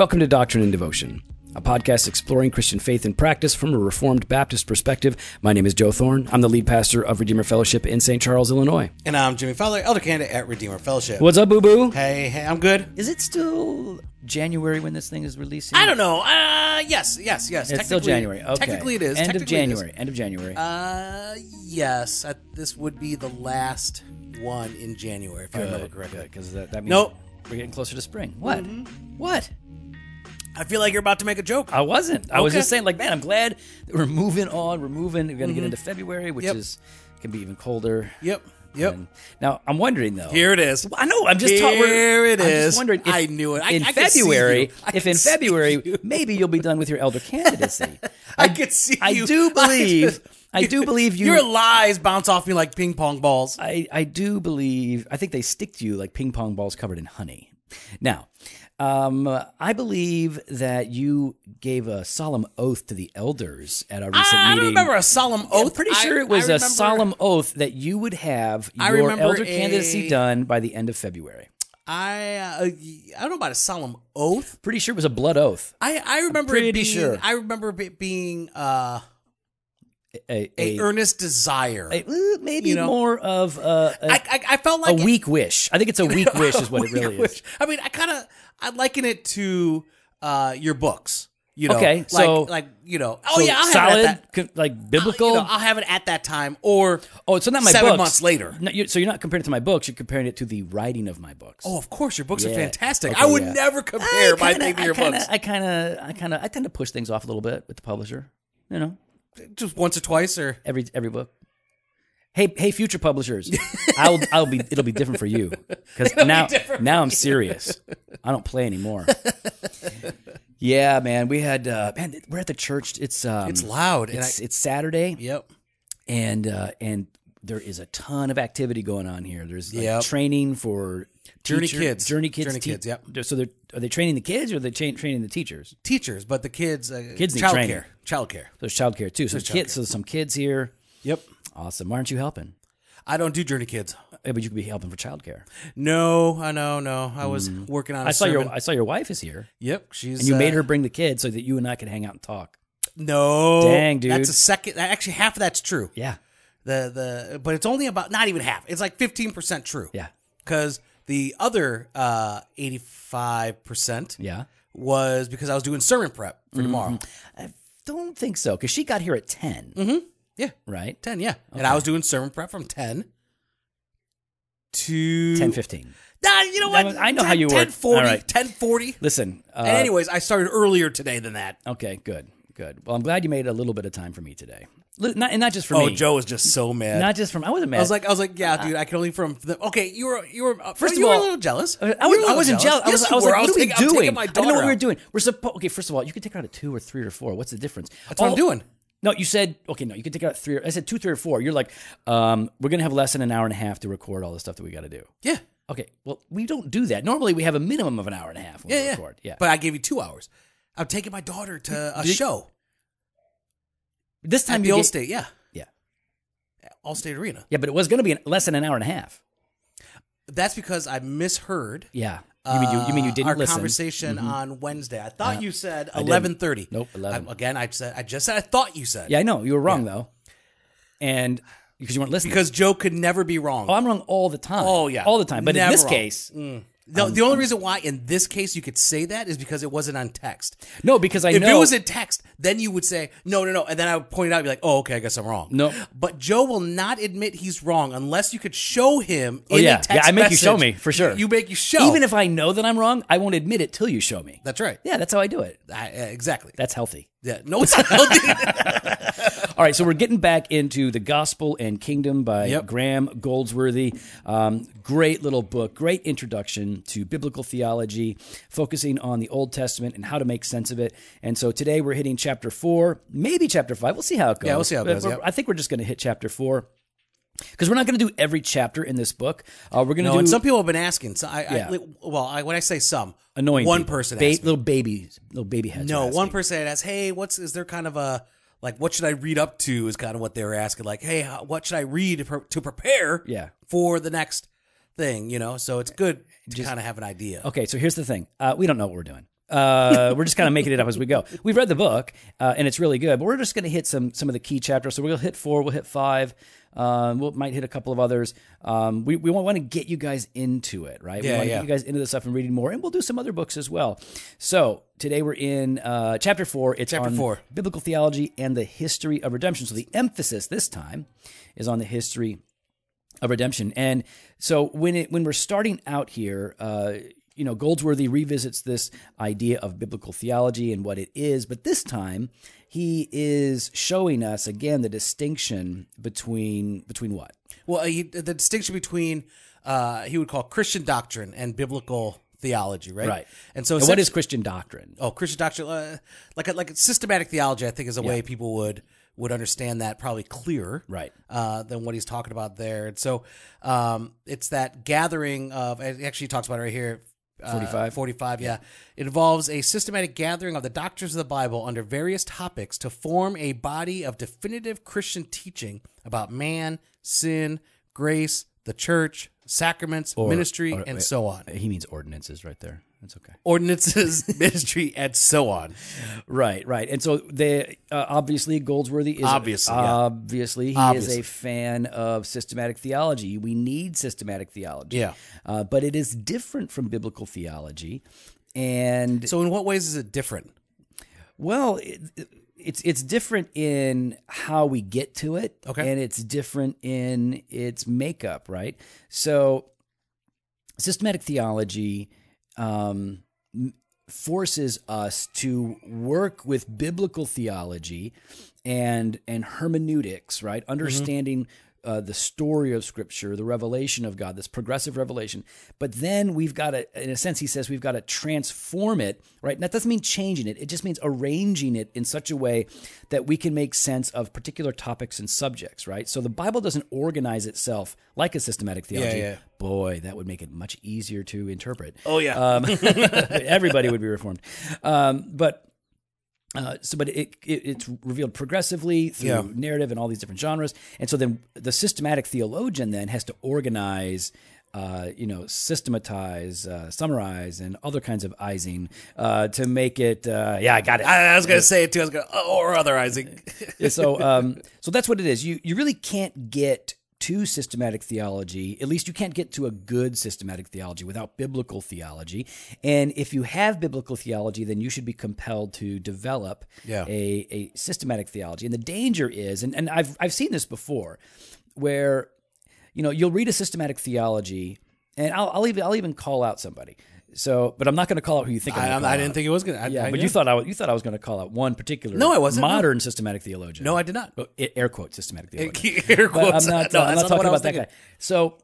Welcome to Doctrine and Devotion, a podcast exploring Christian faith and practice from a Reformed Baptist perspective. My name is Joe Thorne. I'm the lead pastor of Redeemer Fellowship in St. Charles, Illinois. And I'm Jimmy Fowler, elder candidate at Redeemer Fellowship. What's up, boo-boo? Hey, I'm good. Is it still January when this thing is releasing? I don't know. Yes. It's still January. Okay. Technically it is. End of January. Yes. This would be the last one in January, if I remember correctly. Because that means we're getting closer to spring. What? Mm-hmm. What? I feel like you're about to make a joke. I wasn't. Okay. I was just saying, like, man, I'm glad that we're moving on. We're moving. We're going to get into February, which can be even colder. Yep. And now, I'm wondering, though. Here it is. I know. I'm just talking. I'm just wondering. I knew it. If in February, maybe you'll be done with your elder candidacy. I could see you. I do believe you. Your lies bounce off me like ping pong balls. I do believe. I think they stick to you like ping pong balls covered in honey. Now, I believe that you gave a solemn oath to the elders at our recent meeting. I don't remember a solemn oath. I'm pretty sure it was a solemn oath that you would have your elder candidacy done by the end of February. I don't know about a solemn oath. Pretty sure it was a blood oath. I remember it being a earnest desire, more of I felt like a weak wish. I think it's a weak wish is what it really is. I mean, I liken it to your books. Okay, so biblical. I'll have it at that time, or it's not my 7 months later. No, so you're not comparing it to my books; you're comparing it to the writing of my books. Oh, of course, your books are fantastic. Okay, I would never compare my thing to your books. I tend to push things off a little bit with the publisher. You know. Just once or twice, or every book. Hey, future publishers, it'll be different for you because now I'm serious. I don't play anymore. Yeah, man, we had we're at the church. It's loud. It's Saturday. Yep, and there is a ton of activity going on here. There's training for Journey kids. Yep. So are they training the kids or are they training the teachers? Teachers, but the kids need childcare. There's childcare too. So some kids here. Yep. Awesome. Why aren't you helping? I don't do Journey Kids. Yeah, but you could be helping for childcare. No. I was working on. I saw your wife is here. Yep. And you made her bring the kids so that you and I could hang out and talk. No. Dang, dude. That's a second. Actually, half of that's true. Yeah. But it's only about not even half. It's like 15% true. Yeah. Because the other 85% was because I was doing sermon prep for tomorrow. I don't think so, because she got here at 10. Mm-hmm. Yeah. Right? 10, yeah. Okay. And I was doing sermon prep from 10 to 10:15. Nah, you know what? I know how you work. 10:40. Right. 10:40. Listen. And anyways, I started earlier today than that. Okay, good. Well, I'm glad you made a little bit of time for me today. Not just for me. Oh, Joe was just so mad. Not just from I wasn't mad. I was like, yeah, dude, I can only from them. Okay, you were first of all, you were a little jealous. I wasn't jealous. I was like, what are we doing? I didn't know what we were doing. Okay, first of all, you could take her out at 2 or 3 or 4. What's the difference? That's what I'm doing. No, you said okay. No, you could take out 3. I said 2, 3, or 4. You're like, we're gonna have less than an hour and a half to record all the stuff that we got to do. Yeah. Okay. Well, we don't do that. Normally, we have a minimum of an hour and a half when we record. Yeah. But I gave you 2 hours. I'm taking my daughter to a show. This time the Allstate, yeah, Allstate Arena. Yeah, but it was going to be less than an hour and a half. That's because I misheard. Yeah, you mean you didn't listen? Our conversation on Wednesday. I thought you said 11:30. Nope, 11. I just said I thought you said. Yeah, I know you were wrong though, and because you weren't listening. Because Joe could never be wrong. Oh, I'm wrong all the time. Oh yeah, all the time. But never in this case. The only reason why in this case you could say that is because it wasn't on text. No, because if it was in text, then you would say, no. And then I would point it out and be like, oh, okay, I guess I'm wrong. No. But Joe will not admit he's wrong unless you could show him in a text message. Yeah, I make you show me, for sure. You make you show. Even if I know that I'm wrong, I won't admit it till you show me. That's right. Yeah, that's how I do it. Exactly. That's healthy. Yeah, no, it's not healthy. All right, so we're getting back into The Gospel and Kingdom by Graeme Goldsworthy. Great little book, great introduction to biblical theology, focusing on the Old Testament and how to make sense of it. And so today we're hitting chapter 4, maybe chapter 5. We'll see how it goes. Yeah, we'll see how it goes. I think we're just going to hit chapter 4. Because we're not going to do every chapter in this book. We're going to do... and some people have been asking. So when I say some... Annoying one people. Person asked me. Little baby heads. No, one person had asked, hey, is there kind of a... Like, what should I read up to is kind of what they were asking. Like, hey, what should I read to prepare for the next thing, you know? So it's good to kind of have an idea. Okay, so here's the thing. We don't know what we're doing. We're just kind of making it up as we go. We've read the book, and it's really good, but we're just going to hit some of the key chapters. So we'll hit 4, we'll hit 5. We might hit a couple of others. We want to get you guys into it, right? Yeah, we want to get you guys into this stuff and reading more, and we'll do some other books as well. So today we're in chapter 4. It's chapter 4. Biblical theology and the history of redemption. So the emphasis this time is on the history of redemption. And so when we're starting out here, you know, Goldsworthy revisits this idea of biblical theology and what it is, but this time he is showing us again the distinction between what? Well, the distinction between he would call Christian doctrine and biblical theology, right? Right. And so, what is Christian doctrine? Oh, Christian doctrine, like a systematic theology, I think, is a way people would understand that probably clearer, right, than what he's talking about there. And so, it's that gathering of, it actually talks about it right here. 45, yeah. It involves a systematic gathering of the doctrines of the Bible under various topics to form a body of definitive Christian teaching about man, sin, grace, the church, sacraments, ministry, and so on. He means ordinances right there. That's okay. Ordinances, ministry, and so on. Right, right. And so they obviously Goldsworthy is obviously is a fan of systematic theology. We need systematic theology. Yeah, but it is different from biblical theology. And so, in what ways is it different? Well, it's different in how we get to it, okay, and it's different in its makeup, right? So, systematic theology forces us to work with biblical theology and hermeneutics, right? Understanding the story of Scripture, the revelation of God, this progressive revelation. But then we've got to, in a sense, he says we've got to transform it, right? And that doesn't mean changing it. It just means arranging it in such a way that we can make sense of particular topics and subjects, right? So the Bible doesn't organize itself like a systematic theology. Yeah, yeah. Boy, that would make it much easier to interpret. Oh, yeah. Everybody would be reformed. But it's revealed progressively through narrative and all these different genres, and so then the systematic theologian then has to organize, systematize, summarize, and other kinds of izing to make it. I got it. I was going to say it too. I was going or other izing. So that's what it is. You really can't get to systematic theology, at least you can't get to a good systematic theology without biblical theology. And if you have biblical theology, then you should be compelled to develop a systematic theology. And the danger is, and I've seen this before, where you'll read a systematic theology, and I'll even call out somebody. So, but I'm not going to call out who you think I didn't think it was going to. Yeah, but you thought I was going to call out one particular. No, I wasn't. Modern systematic theologian. No, I did not. Air quotes systematic theologian. Air quotes. But I'm not talking about that guy. So,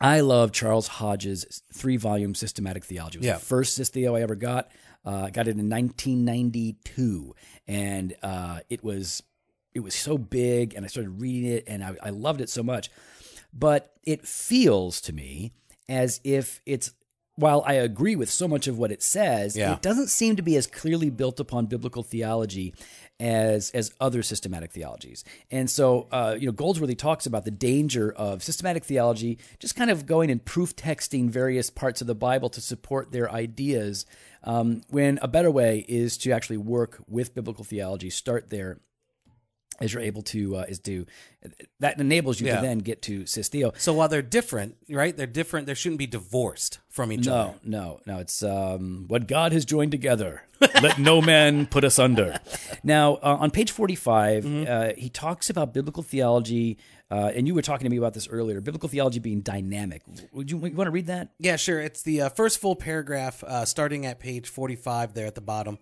I love Charles Hodge's 3-volume systematic theology. It was the first sys theo I ever got. I got it in 1992, and it was so big, and I started reading it, and I loved it so much. But it feels to me as if it's, while I agree with so much of what it says, it doesn't seem to be as clearly built upon biblical theology as other systematic theologies. And so, Goldsworthy talks about the danger of systematic theology just kind of going and proof texting various parts of the Bible to support their ideas, when a better way is to actually work with biblical theology, start there, as you're able to, that enables you to then get to sys theo. So while they're different, right? They're different. They shouldn't be divorced from each other. No. It's what God has joined together. Let no man put us under. Now, on page 45, he talks about biblical theology, and you were talking to me about this earlier, biblical theology being dynamic. Would you want to read that? Yeah, sure. It's the first full paragraph starting at page 45 there at the bottom.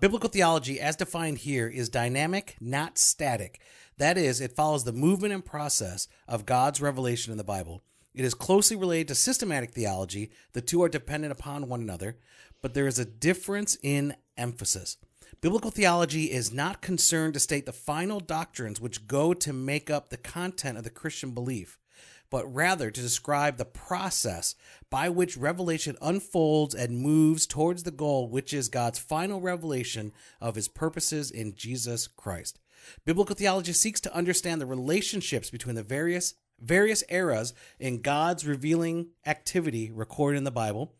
Biblical theology, as defined here, is dynamic, not static. That is, it follows the movement and process of God's revelation in the Bible. It is closely related to systematic theology. The two are dependent upon one another, but there is a difference in emphasis. Biblical theology is not concerned to state the final doctrines which go to make up the content of the Christian belief, but rather to describe the process by which revelation unfolds and moves towards the goal, which is God's final revelation of his purposes in Jesus Christ. Biblical theology seeks to understand the relationships between the various eras in God's revealing activity recorded in the Bible.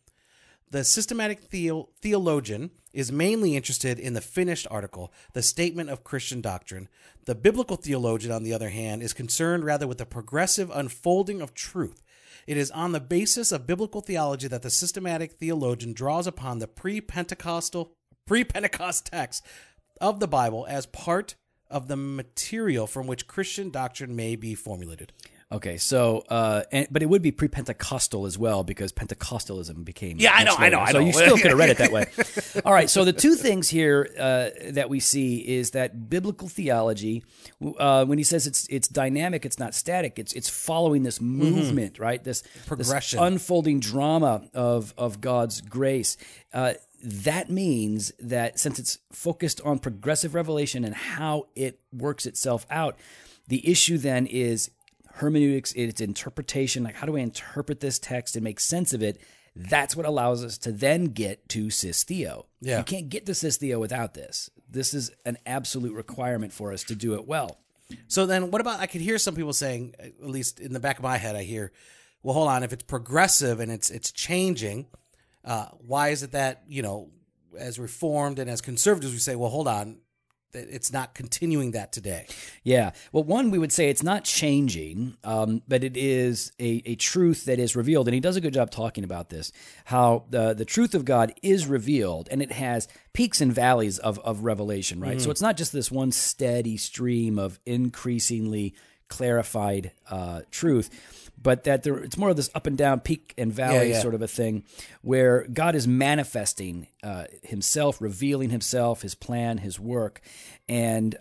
The systematic theologian is mainly interested in the finished article, the statement of Christian doctrine. The biblical theologian, on the other hand, is concerned rather with the progressive unfolding of truth. It is on the basis of biblical theology that the systematic theologian draws upon the pre-Pentecost text of the Bible as part of the material from which Christian doctrine may be formulated. Okay, so, but it would be pre-Pentecostal as well, because Pentecostalism became... Yeah, I know. So you still could have read it that way. All right, so the two things here that we see is that biblical theology, when he says it's dynamic, it's not static, it's following this movement, right? This progression, this unfolding drama of God's grace. That means that since it's focused on progressive revelation and how it works itself out, the issue then is... hermeneutics, its interpretation, like how do I interpret this text and make sense of it? That's what allows us to then get to sis theo. Yeah. You can't get to sis theo without this. This is an absolute requirement for us to do it well. So then what about, I could hear some people saying, at least in the back of my head, I hear, well, hold on, if it's progressive and it's changing, why is it that, you know, as Reformed and as conservatives, we say, well, hold on, it's not continuing that today. Yeah. Well, one, we would say it's not changing, but it is a truth that is revealed. And he does a good job talking about this, how the truth of God is revealed, and it has peaks and valleys of revelation, right? Mm-hmm. So it's not just this one steady stream of increasingly clarified truth, but that it's more of this up and down, peak and valley sort of a thing, where God is manifesting himself, revealing himself, his plan, his work. And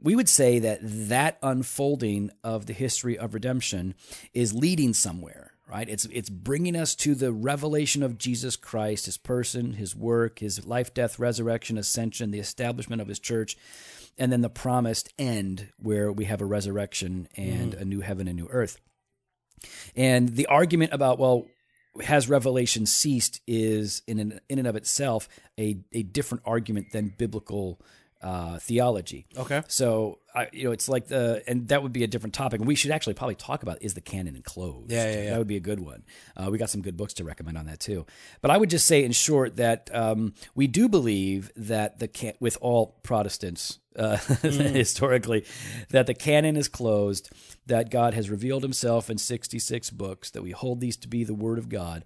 we would say that unfolding of the history of redemption is leading somewhere, right? It's bringing us to the revelation of Jesus Christ, his person, his work, his life, death, resurrection, ascension, the establishment of his church, and then the promised end where we have a resurrection and a new heaven and new earth. And the argument about, well, has revelation ceased, is in and of itself a different argument than biblical theology. Okay. So, it's like and that would be a different topic. We should actually probably talk about, is the canon closed? Yeah. That would be a good one. We got some good books to recommend on that too. But I would just say in short that we do believe that with all Protestants historically, that the canon is closed, that God has revealed himself in 66 books, that we hold these to be the word of God.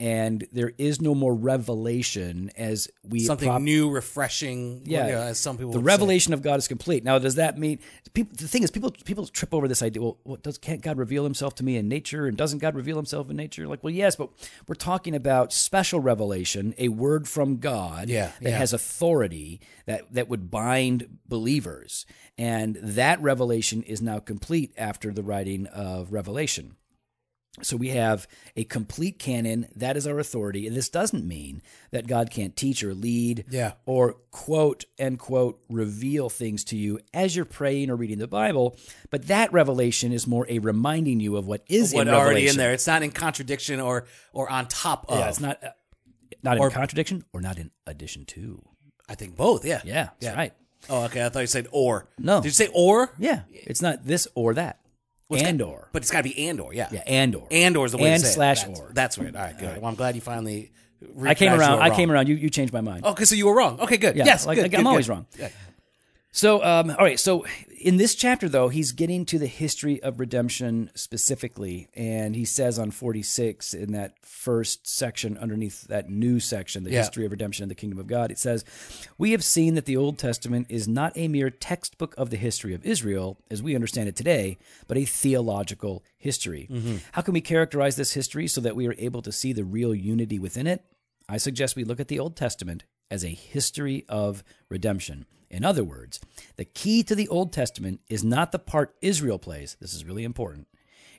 And there is no more revelation as we... Something new, refreshing, as some people would say. The revelation of God is complete. Now, does that mean... the thing is, people trip over this idea, well, can't God reveal himself to me in nature? And doesn't God reveal himself in nature? Like, well, yes, but we're talking about special revelation, a word from God that has authority, that would bind believers. And that revelation is now complete after the writing of Revelation. So we have a complete canon, that is our authority, and this doesn't mean that God can't teach or lead or quote, end quote, reveal things to you as you're praying or reading the Bible, but that revelation is more a reminding you of what is in Revelation. Already in there. It's not in contradiction or on top of. Yeah, it's not in contradiction or not in addition to. I think both, Yeah, that's right. Oh, okay, I thought you said or. No. Did you say or? Yeah, it's not this or that. Well, but it's got to be and/or, yeah. Yeah, and/or. And/or is the way to say it. /or. That's right. All right, good. Well, I'm glad you finally... I came around. You changed my mind. Okay, so you were wrong. Okay, good. Yeah, yes, I'm always wrong. Yeah. So, all right, so in this chapter, though, he's getting to the history of redemption specifically, and he says on 46 in that first section underneath that new section, the history of redemption and the kingdom of God, it says, "We have seen that the Old Testament is not a mere textbook of the history of Israel as we understand it today, but a theological history." Mm-hmm. How can we characterize this history so that we are able to see the real unity within it? I suggest we look at the Old Testament as a history of redemption. In other words, the key to the Old Testament is not the part Israel plays. This is really important.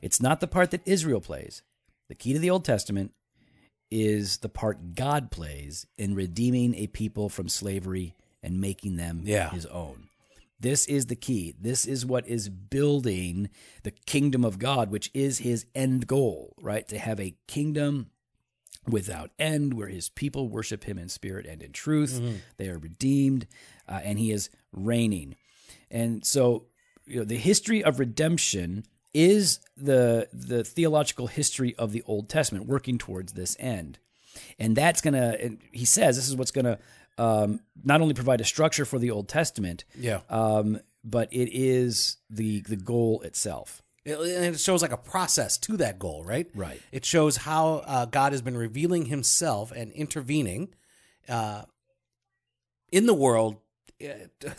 It's not the part that Israel plays. The key to the Old Testament is the part God plays in redeeming a people from slavery and making them his own. This is the key. This is what is building the kingdom of God, which is his end goal, right? To have a kingdom without end, where his people worship him in spirit and in truth. Mm-hmm. They are redeemed, and he is reigning. And so, the history of redemption is the theological history of the Old Testament, working towards this end. And that's going to, he says, this is what's going to not only provide a structure for the Old Testament, but it is the goal itself. It shows like a process to that goal, right? Right. It shows how God has been revealing himself and intervening in the world,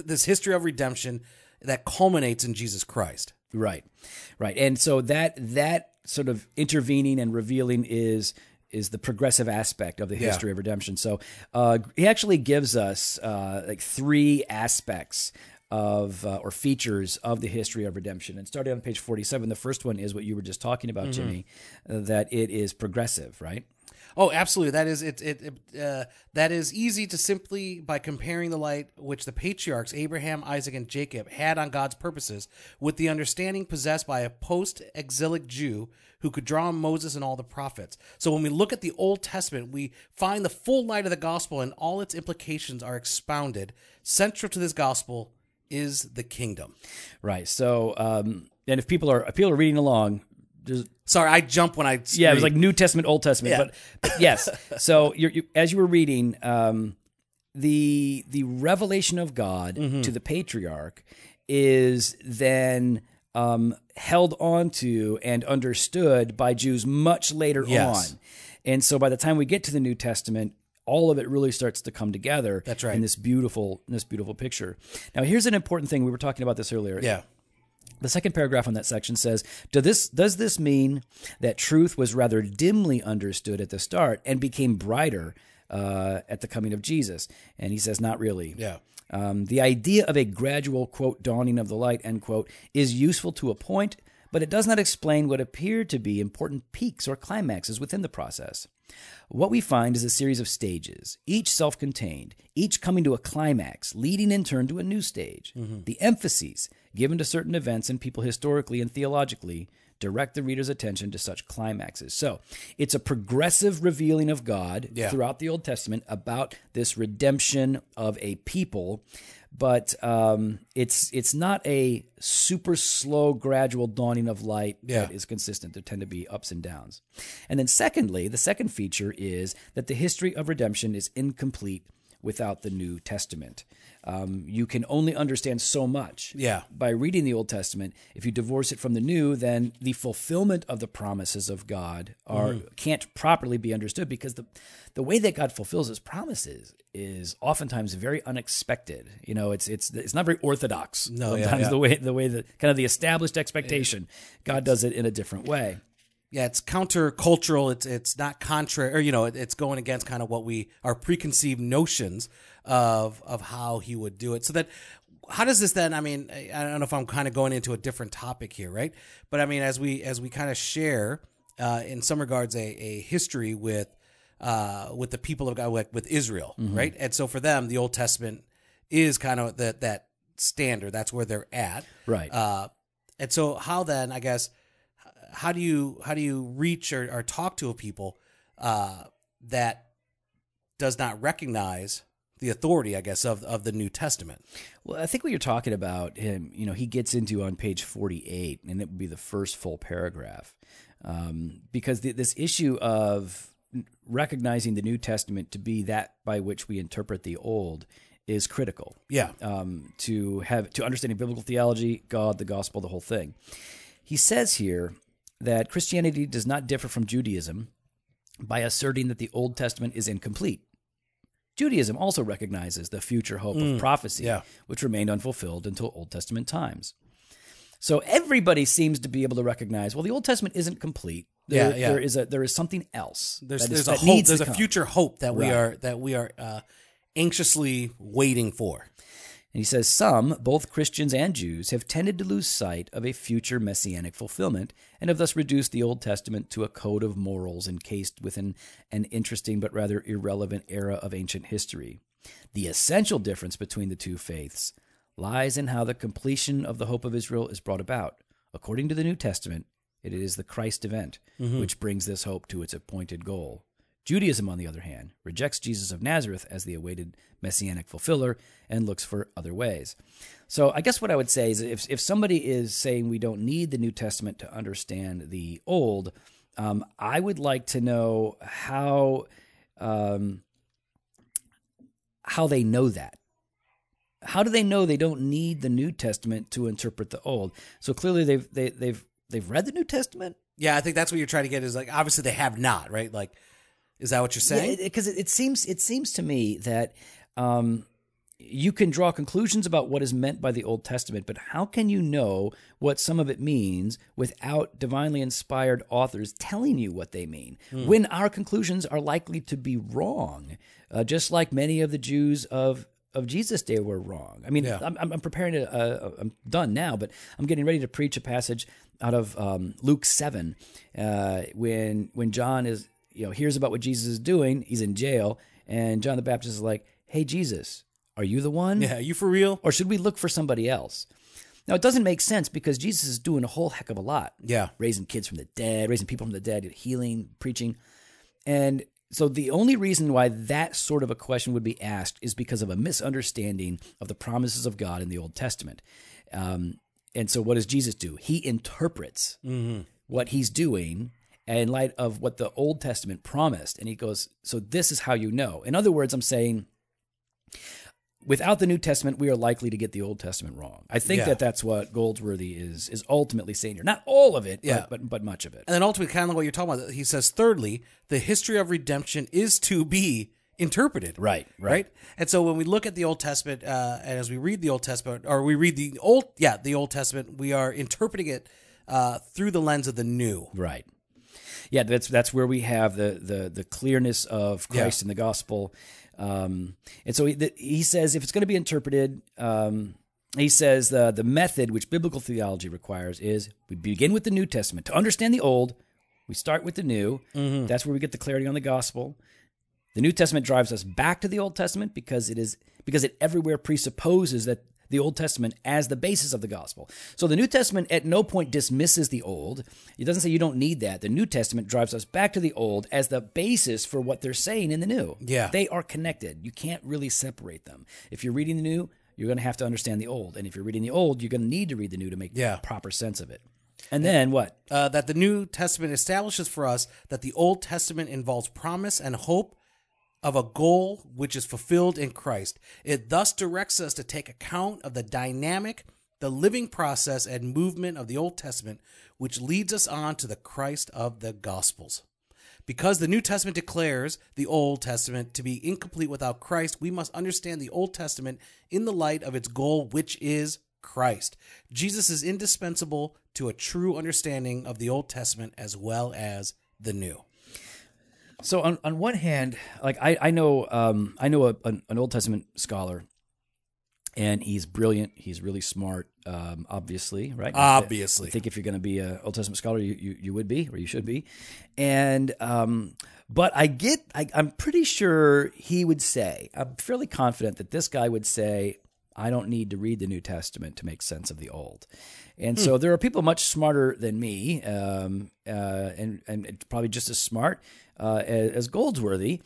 this history of redemption that culminates in Jesus Christ. Right, right. And so that sort of intervening and revealing is the progressive aspect of the history of redemption. So he actually gives us like three aspects of or features of the history of redemption. And starting on page 47, the first one is what you were just talking about, Jimmy, that it is progressive, right? Oh, absolutely. That is that is easy to simply by comparing the light which the patriarchs Abraham, Isaac, and Jacob had on God's purposes with the understanding possessed by a post-exilic Jew who could draw on Moses and all the prophets. So when we look at the Old Testament, we find the full light of the gospel and all its implications are expounded. Central to this gospel is the kingdom. Right. So, and if people are reading along, sorry, I jump when I read. Yeah, it was like New Testament, Old Testament, but yes. So as you were reading, the revelation of God to the patriarch is then held on to and understood by Jews much later on. And so by the time we get to the New Testament, all of it really starts to come together in this beautiful picture. Now, here's an important thing. We were talking about this earlier. Yeah. The second paragraph on that section says, does this mean that truth was rather dimly understood at the start and became brighter at the coming of Jesus? And he says, not really. Yeah. The idea of a gradual, quote, dawning of the light, end quote, is useful to a point, but it does not explain what appear to be important peaks or climaxes within the process. What we find is a series of stages, each self-contained, each coming to a climax, leading in turn to a new stage. The emphases given to certain events and people historically and theologically direct the reader's attention to such climaxes. So it's a progressive revealing of God throughout the Old Testament about this redemption of a people, but it's not a super slow, gradual dawning of light that is consistent. There tend to be ups and downs. And then secondly, the second feature is that the history of redemption is incomplete without the New Testament. You can only understand so much by reading the Old Testament. If you divorce it from the New, then the fulfillment of the promises of God can't properly be understood, because the way that God fulfills his promises is oftentimes very unexpected. You know, it's not very orthodox. No, sometimes the way that kind of the established expectation, God does it in a different way. Yeah, it's countercultural. It's not contrary, or it's going against kind of what our preconceived notions of how he would do it. So that, how does this then? I mean, I don't know if I'm kind of going into a different topic here, right? But I mean, as we kind of share in some regards a history with the people of God, like with Israel, right? And so for them, the Old Testament is kind of that standard. That's where they're at, right? And so how then, I guess, how do you reach or talk to a people that does not recognize the authority, I guess, of the New Testament? Well, I think what you're talking about him, he gets into on page 48, and it would be the first full paragraph, because this issue of recognizing the New Testament to be that by which we interpret the Old is critical. Yeah, to understanding biblical theology, God, the gospel, the whole thing. He says here that Christianity does not differ from Judaism by asserting that the Old Testament is incomplete. Judaism also recognizes the future hope of prophecy, which remained unfulfilled until Old Testament times. So everybody seems to be able to recognize, well, the Old Testament isn't complete. There is something else. There's a future hope that we are anxiously waiting for. And he says, some, both Christians and Jews, have tended to lose sight of a future messianic fulfillment and have thus reduced the Old Testament to a code of morals encased within an interesting but rather irrelevant era of ancient history. The essential difference between the two faiths lies in how the completion of the hope of Israel is brought about. According to the New Testament, it is the Christ event which brings this hope to its appointed goal. Judaism, on the other hand, rejects Jesus of Nazareth as the awaited messianic fulfiller and looks for other ways. So I guess what I would say is if somebody is saying we don't need the New Testament to understand the Old, I would like to know how how they know that. How do they know they don't need the New Testament to interpret the Old? So clearly they've read the New Testament. Yeah, I think that's what you're trying to get is, like, obviously they have not, right? Like, is that what you're saying? Because it seems to me that you can draw conclusions about what is meant by the Old Testament, but how can you know what some of it means without divinely inspired authors telling you what they mean? Mm. When our conclusions are likely to be wrong, just like many of the Jews of Jesus' day were wrong. I mean, yeah. I'm preparing to, I'm done now, but I'm getting ready to preach a passage out of Luke 7, when John is, hears about what Jesus is doing, he's in jail, and John the Baptist is like, "Hey, Jesus, are you the one? Yeah, you for real? Or should we look for somebody else?" Now, it doesn't make sense because Jesus is doing a whole heck of a lot. Yeah. Raising kids from the dead, raising people from the dead, healing, preaching. And so the only reason why that sort of a question would be asked is because of a misunderstanding of the promises of God in the Old Testament. And so what does Jesus do? He interprets what he's doing in light of what the Old Testament promised. And he goes, so this is how you know. In other words, I'm saying, without the New Testament, we are likely to get the Old Testament wrong. I think that's what Goldsworthy is ultimately saying here. Not all of it, but much of it. And then ultimately, kind of like what you're talking about, he says, thirdly, the history of redemption is to be interpreted. Right. And so when we look at the Old Testament, and as we read the Old Testament, or we read the Old Testament, we are interpreting it through the lens of the New. Right. Yeah, that's where we have the clearness of Christ in the gospel. And so he says, if it's going to be interpreted, he says the method which biblical theology requires is we begin with the New Testament. To understand the Old, we start with the New. Mm-hmm. That's where we get the clarity on the gospel. The New Testament drives us back to the Old Testament because it everywhere presupposes that the Old Testament as the basis of the gospel. So the New Testament at no point dismisses the Old. It doesn't say you don't need that. The New Testament drives us back to the Old as the basis for what they're saying in the New. Yeah. They are connected. You can't really separate them. If you're reading the New, you're going to have to understand the Old. And if you're reading the Old, you're going to need to read the New to make proper sense of it. And then what? That the New Testament establishes for us that the Old Testament involves promise and hope of a goal which is fulfilled in Christ. It thus directs us to take account of the dynamic, the living process and movement of the Old Testament, which leads us on to the Christ of the Gospels. Because the New Testament declares the Old Testament to be incomplete without Christ, we must understand the Old Testament in the light of its goal, which is Christ. Jesus is indispensable to a true understanding of the Old Testament as well as the New. So on one hand, like I know an Old Testament scholar, and he's brilliant. He's really smart, obviously, right? Obviously. I think if you're going to be an Old Testament scholar, you would be, or you should be. And but I'm pretty sure he would say, I'm fairly confident that this guy would say, I don't need to read the New Testament to make sense of the Old. And so there are people much smarter than me, and probably just as smart as Goldsworthy,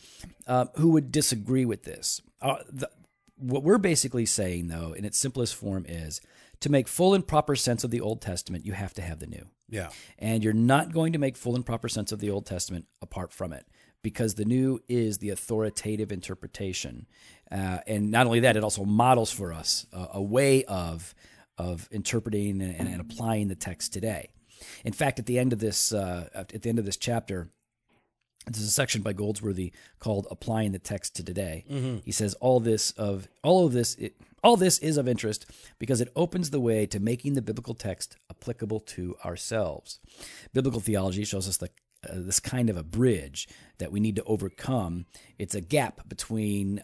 who would disagree with this. What we're basically saying, though, in its simplest form is to make full and proper sense of the Old Testament, you have to have the New. Yeah. And you're not going to make full and proper sense of the Old Testament apart from it, because the New is the authoritative interpretation. And not only that, it also models for us a way of interpreting and applying the text today. In fact, at the end of this chapter, there's a section by Goldsworthy called "Applying the Text to Today." Mm-hmm. He says all this is of interest because it opens the way to making the biblical text applicable to ourselves. Biblical theology shows us this kind of a bridge that we need to overcome. It's a gap between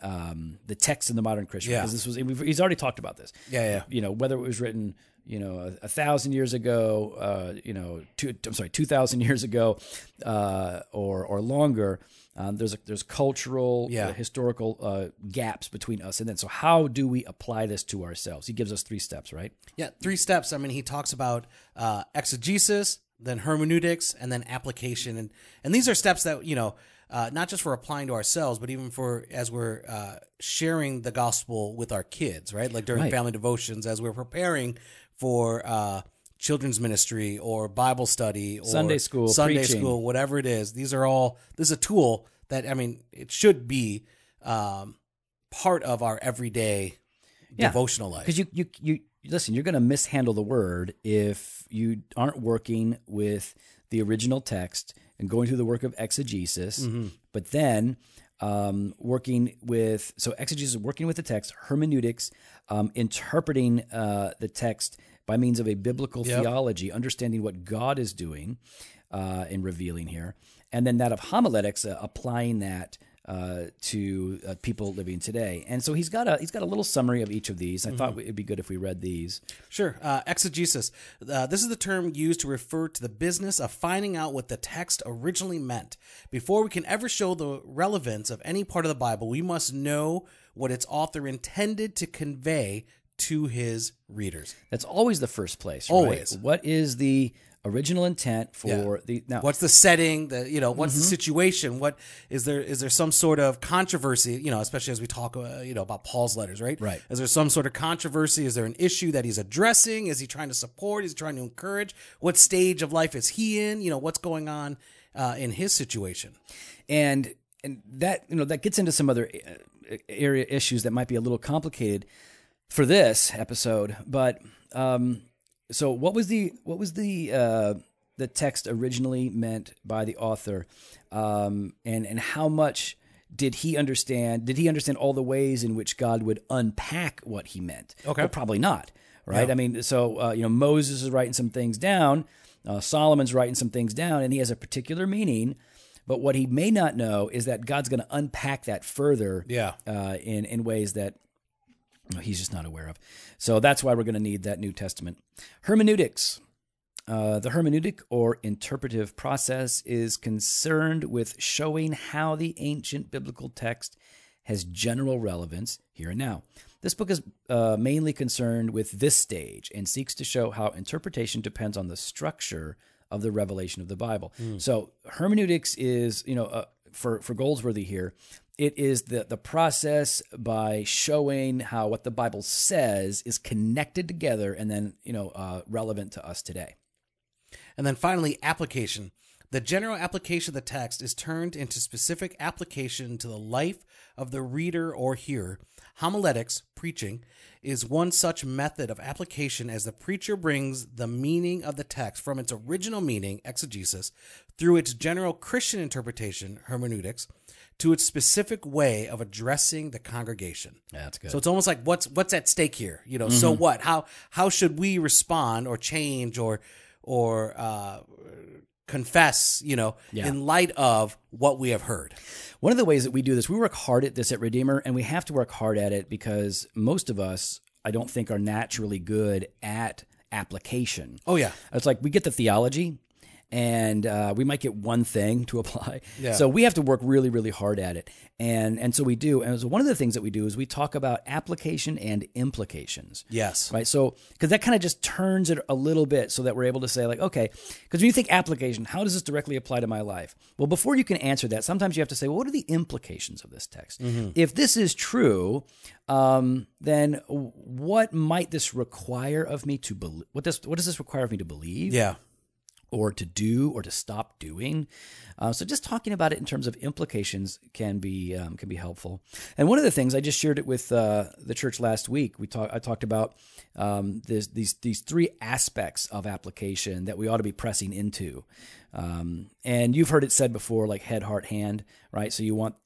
the text and the modern Christian. Yeah. Because he's already talked about this. Yeah. Whether it was written, 1,000 years ago, 2,000 years ago, or longer. There's cultural, historical gaps between us and then. So how do we apply this to ourselves? He gives us three steps, right? Yeah, three steps. I mean, he talks about exegesis, then hermeneutics, and then application. And these are steps that, not just for applying to ourselves, but even for as we're sharing the gospel with our kids, right? Like during family devotions, as we're preparing for children's ministry or Bible study or Sunday school, whatever it is. This is a tool that, I mean, it should be part of our everyday devotional life. Because you listen, you're going to mishandle the word if you aren't working with the original text and going through the work of exegesis, but then working with, so exegesis, working with the text, hermeneutics, interpreting the text by means of a biblical theology, understanding what God is doing in revealing here, and then that of homiletics, applying that to people living today. And so he's got a little summary of each of these. I thought it'd be good if we read these. Sure. Exegesis. This is the term used to refer to the business of finding out what the text originally meant. Before we can ever show the relevance of any part of the Bible, we must know what its author intended to convey to his readers. That's always the first place. Right? Always. What is the original intent for the now? What's the setting? What's the situation? What is there? Is there some sort of controversy? You know, especially as we talk, about Paul's letters, right? Right. Is there some sort of controversy? Is there an issue that he's addressing? Is he trying to support? Is he trying to encourage? What stage of life is he in? You know, what's going on in his situation? And that that gets into some other area issues that might be a little complicated for this episode, but. So what was the text originally meant by the author, and how much did he understand? Did he understand all the ways in which God would unpack what he meant? Okay, well, probably not, right? Yeah. I mean, so Moses is writing some things down, Solomon's writing some things down, and he has a particular meaning. But what he may not know is that God's going to unpack that further, in ways that he's just not aware of. So that's why we're going to need that New Testament. Hermeneutics. The hermeneutic or interpretive process is concerned with showing how the ancient biblical text has general relevance here and now. This book is mainly concerned with this stage and seeks to show how interpretation depends on the structure of the revelation of the Bible. So hermeneutics is, for Goldsworthy here, it is the process by showing how what the Bible says is connected together and then, relevant to us today. And then finally, application. The general application of the text is turned into specific application to the life of the reader or hearer. Homiletics, preaching, is one such method of application as the preacher brings the meaning of the text from its original meaning, exegesis, through its general Christian interpretation, hermeneutics, to its specific way of addressing the congregation. Yeah, that's good. So it's almost like what's at stake here? So what? How should we respond or change or confess, in light of what we have heard? One of the ways that we do this, we work hard at this at Redeemer, and we have to work hard at it because most of us, I don't think, are naturally good at application. Oh, yeah. It's like we get the theology, and we might get one thing to apply. Yeah. So we have to work really, really hard at it. And so we do. And so one of the things that we do is we talk about application and implications. Yes. Right. So, because that kind of just turns it a little bit so that we're able to say, like, okay, because when you think application, how does this directly apply to my life? Well, before you can answer that, sometimes you have to say, well, what are the implications of this text? If this is true, then what might this require of me to believe? What does this require of me to believe? Yeah. Or to do, or to stop doing. So just talking about it in terms of implications can be helpful. And one of the things, I just shared it with the church last week. I talked about these three aspects of application that we ought to be pressing into. And you've heard it said before, like head, heart, hand, right? So you want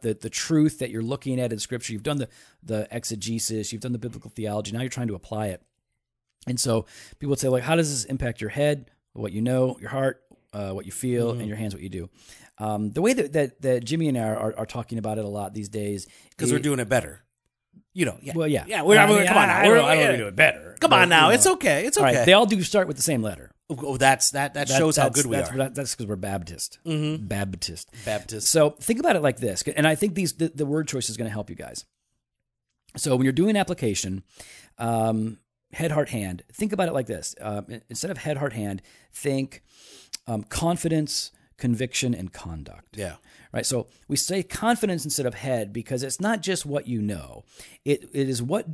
the truth that you're looking at in Scripture. You've done the exegesis. You've done the biblical theology. Now you're trying to apply it. And so people would say, like, how does this impact your head? What you know, your heart, what you feel, and your hands, what you do. The way that Jimmy and I are talking about it a lot these days. Because we're doing it better. Yeah. Well, yeah. Yeah, I don't do it better. Come on now. It's okay. It's okay. All right, they all do start with the same letter. Oh, that shows how good we are. That's because we're Baptist. Mm-hmm. Baptist. So think about it like this. And I think the word choice is going to help you guys. So when you're doing application, head, heart, hand. Think about it like this. Instead of head, heart, hand, think confidence, conviction, and conduct. Yeah. Right. So we say confidence instead of head because it's not just what you know. It is what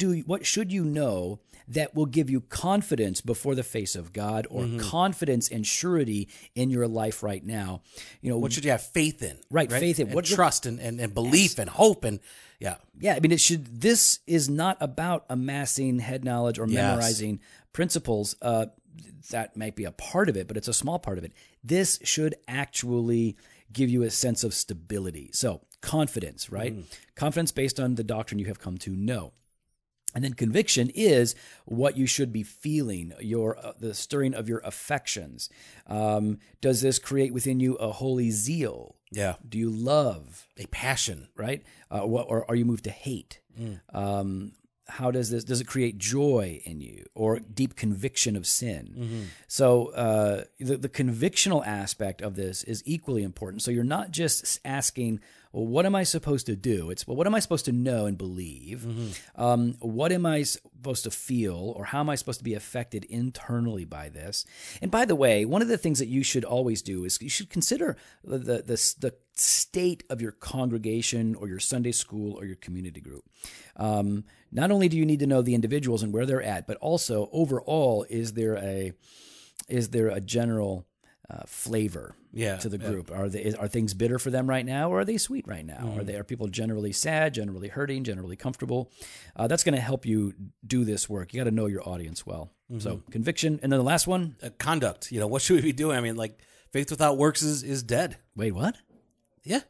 should you know that will give you confidence before the face of God, or mm-hmm. confidence and surety in your life right now. You know, what should you have faith in? Right? Faith in. And what trust and belief yes. and hope and yeah. Yeah, I mean this is not about amassing head knowledge or yes. memorizing principles. That might be a part of it, but it's a small part of it. This should actually give you a sense of stability. So confidence, right? Mm. Confidence based on the doctrine you have come to know. And then conviction is what you should be feeling, the stirring of your affections. Does this create within you a holy zeal? Yeah. Do you love? A passion, right? Or are you moved to hate? Mm. How does it create joy in you or deep conviction of sin? Mm-hmm. So the convictional aspect of this is equally important. So you're not just asking, well, what am I supposed to do? It's, well, what am I supposed to know and believe? Mm-hmm. What am I supposed to feel, or how am I supposed to be affected internally by this? And by the way, one of the things that you should always do is you should consider the state of your congregation or your Sunday school or your community group. Not only do you need to know the individuals and where they're at, but also overall, is there a general flavor to the group? Yeah. Are things bitter for them right now, or are they sweet right now? Mm-hmm. Are people generally sad, generally hurting, generally comfortable? That's going to help you do this work. You got to know your audience well. Mm-hmm. So conviction, and then the last one, conduct. You know, what should we be doing? I mean, like, faith without works is dead. Wait, what? Yeah,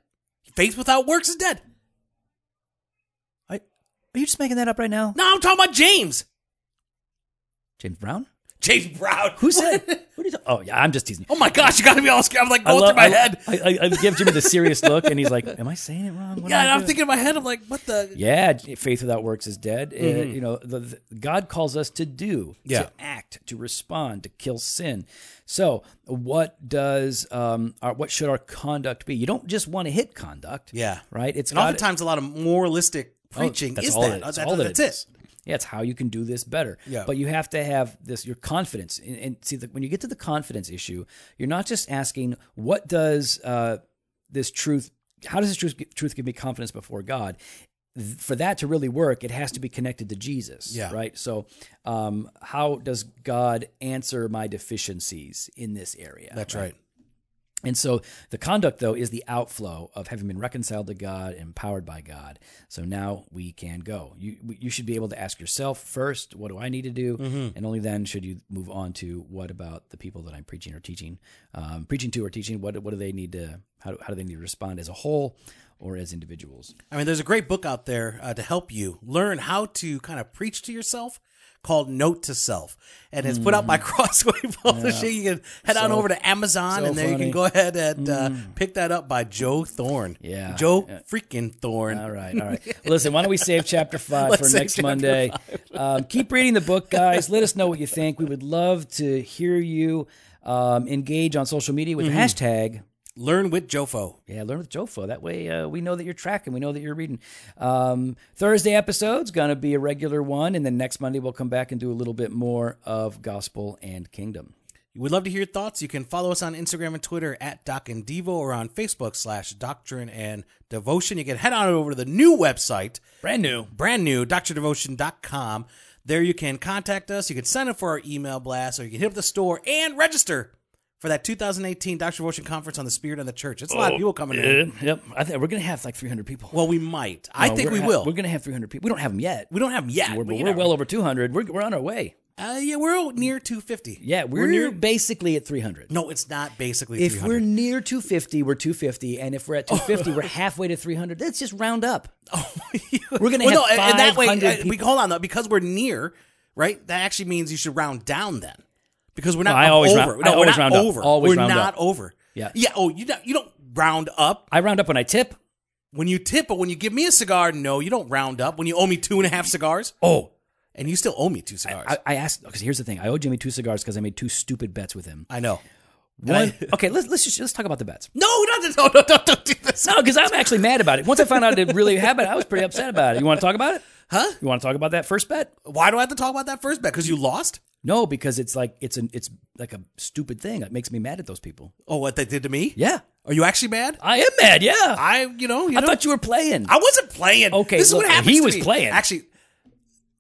faith without works is dead. Are you just making that up right now? No, I'm talking about James. James Brown? James Brown. Who said? What are you talking? Oh, yeah, I'm just teasing. Oh, my gosh, you got to be all scared. I'm like going through my head. I give Jimmy the serious look, and he's like, am I saying it wrong? What and I'm thinking in my head, I'm like, what the? Yeah, faith without works is dead. Mm-hmm. You know, God calls us to do, to act, to respond, to kill sin. So what does what should our conduct be? You don't just want to hit conduct. Yeah. Right? It's oftentimes a lot of moralistic preaching. That's all it is. Yeah, it's how you can do this better. Yeah. But you have to have your confidence. And see, when you get to the confidence issue, you're not just asking, how does this truth give me confidence before God? For that to really work, it has to be connected to Jesus, right? So how does God answer my deficiencies in this area? That's right. And so the conduct, though, is the outflow of having been reconciled to God, empowered by God. So now we can go. You should be able to ask yourself first, what do I need to do? Mm-hmm. And only then should you move on to what about the people that I'm preaching to or teaching? What do they need to? How do they need to respond as a whole or as individuals? I mean, there's a great book out there to help you learn how to kind of preach to yourself, called Note to Self, and it's put out by Crossway Publishing. You can head on over to Amazon, and there you can go ahead and pick that up by Joe Thorne. Yeah, Joe freaking Thorne. All right. Listen, why don't we save chapter 5 for next Monday? Keep reading the book, guys. Let us know what you think. We would love to hear you. Engage on social media with the hashtag Learn with JoFo. Yeah, Learn with JoFo. That way we know that you're tracking. We know that you're reading. Thursday episode's going to be a regular one, and then next Monday we'll come back and do a little bit more of Gospel and Kingdom. We'd love to hear your thoughts. You can follow us on Instagram and Twitter at Doc and Devo, or on Facebook / Doctrine and Devotion. You can head on over to the new website. Brand new, DoctrineDevotion.com. There you can contact us. You can sign up for our email blast, or you can hit up the store and register for that 2018 Doctrine and Devotion Conference on the Spirit and the Church. It's a lot of people coming in. Yep. I think we're going to have like 300 people. Well, we might. I think we will. We're going to have 300 people. We don't have them yet. So we're well over 200. We're on our way. Yeah, we're near 250. Yeah, we're near basically at 300. No, it's not basically 300. If we're near 250, we're 250, and if we're at 250, we're halfway to 300. Let's just round up. We're going to have 500 and that way, hold on, though, because we're near, right, that actually means you should round down then. Because we're not over. No, we're not over. We're not over. Yeah. Yeah. Oh, you don't round up. I round up when I tip. When you tip, but when you give me a cigar, no, you don't round up. When you owe me 2.5 cigars. Oh. And you still owe me 2 cigars. I asked, because here's the thing. I owe Jimmy 2 cigars because I made 2 stupid bets with him. I know. Okay, let's talk about the bets. No, don't do this. No, because I'm actually mad about it. Once I found out it really happened, I was pretty upset about it. You want to talk about it? Huh? You want to talk about that first bet? Why do I have to talk about that first bet? Because you lost? No, because it's like it's like a stupid thing. It makes me mad at those people. Oh, what they did to me? Yeah. Are you actually mad? I am mad. Yeah. I thought you were playing. I wasn't playing. Okay, this is what happens. He was playing. Actually,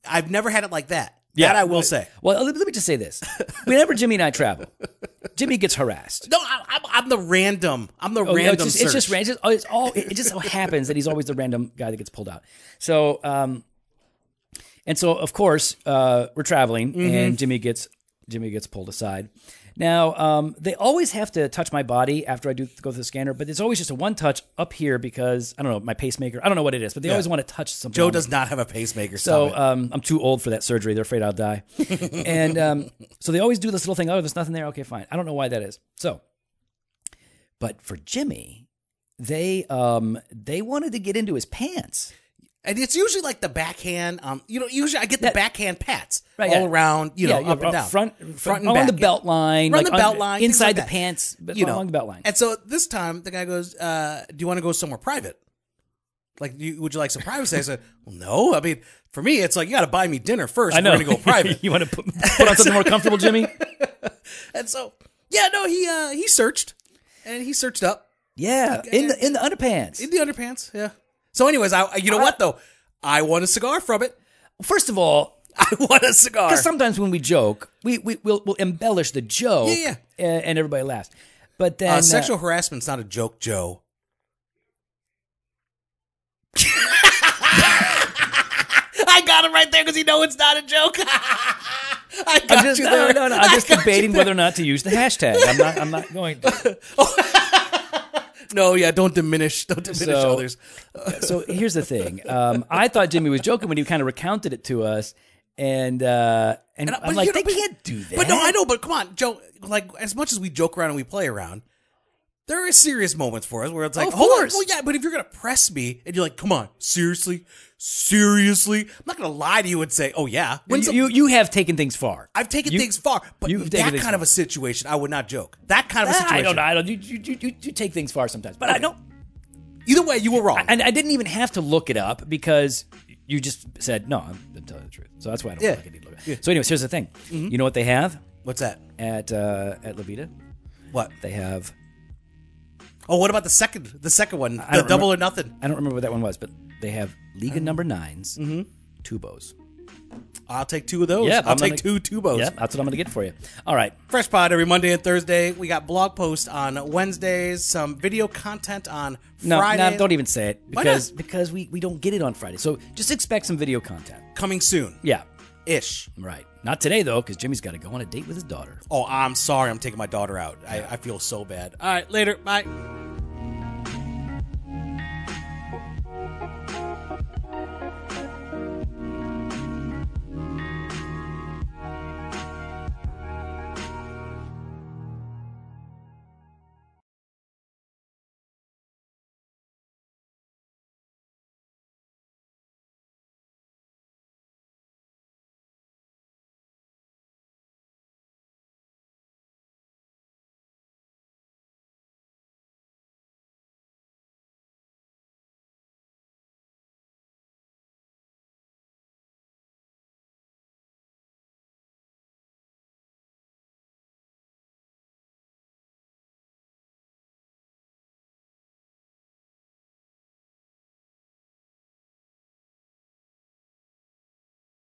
I've never had it like that. Yeah, that I will say. Well, let me just say this. Whenever Jimmy and I travel, Jimmy gets harassed. No, I'm the random. I'm the random. It just so happens that he's always the random guy that gets pulled out. So, and so of course, we're traveling, mm-hmm. and Jimmy gets pulled aside. Now, they always have to touch my body after I do go through the scanner, but it's always just a one touch up here because, I don't know, my pacemaker, I don't know what it is, but they always want to touch something. Joe does not have a pacemaker. So I'm too old for that surgery. They're afraid I'll die. And so they always do this little thing. Oh, there's nothing there. Okay, fine. I don't know why that is. So, but for Jimmy, they wanted to get into his pants. And it's usually like the backhand. Usually I get the backhand pats around. Up and down, front and back, on the belt line, on the belt line, inside the pants, along the belt line. And so this time the guy goes, "Do you want to go somewhere private? Like, would you like some privacy?" I said, "Well, no. I mean, for me, it's like you got to buy me dinner first. I know. We're gonna go private. You want to put on something more comfortable, Jimmy?" And so, he searched, and he searched up, in the underpants, yeah. So anyways, I want a cigar from it. First of all, I want a cigar. Because sometimes when we joke, we'll embellish the joke, and everybody laughs. But then sexual harassment's not a joke, Joe. I got him right there because you know it's not a joke. I got just, you there. No, I'm just debating whether or not to use the hashtag. I'm not going to. No, don't diminish others. So here's the thing. I thought Jimmy was joking when he kind of recounted it to us, and I'm like, they can't do that. But no, I know. But come on, Joe. Like, as much as we joke around and we play around, there are serious moments for us where it's like, of course. Well, yeah. But if you're gonna press me and you're like, come on, seriously, I'm not gonna lie to you and say, oh yeah. You have taken things far. I've taken things far, but that kind of a situation, I would not joke. That kind of a situation, I don't. You take things far sometimes, but okay. I don't. Either way, you were wrong, and I didn't even have to look it up because you just said no. I'm telling you the truth, so that's why I don't feel like I need to look it up. Yeah. So, anyways, here's the thing. Mm-hmm. You know what they have? What's that at La Vida? What they have. Oh, what about the second one? The Double or Nothing. I don't remember what that one was, but they have Liga number 9s, mm-hmm. Tubos. I'll take two of those. Yeah, I'll take two Tubos. Yeah, that's what I'm going to get for you. All right. Fresh Pod every Monday and Thursday. We got blog posts on Wednesdays, some video content on Friday. No, don't even say it because we don't get it on Friday. So just expect some video content. Coming soon. Yeah. Ish. Right. Not today, though, because Jimmy's got to go on a date with his daughter. Oh, I'm sorry. I'm taking my daughter out. I feel so bad. All right. Later. Bye.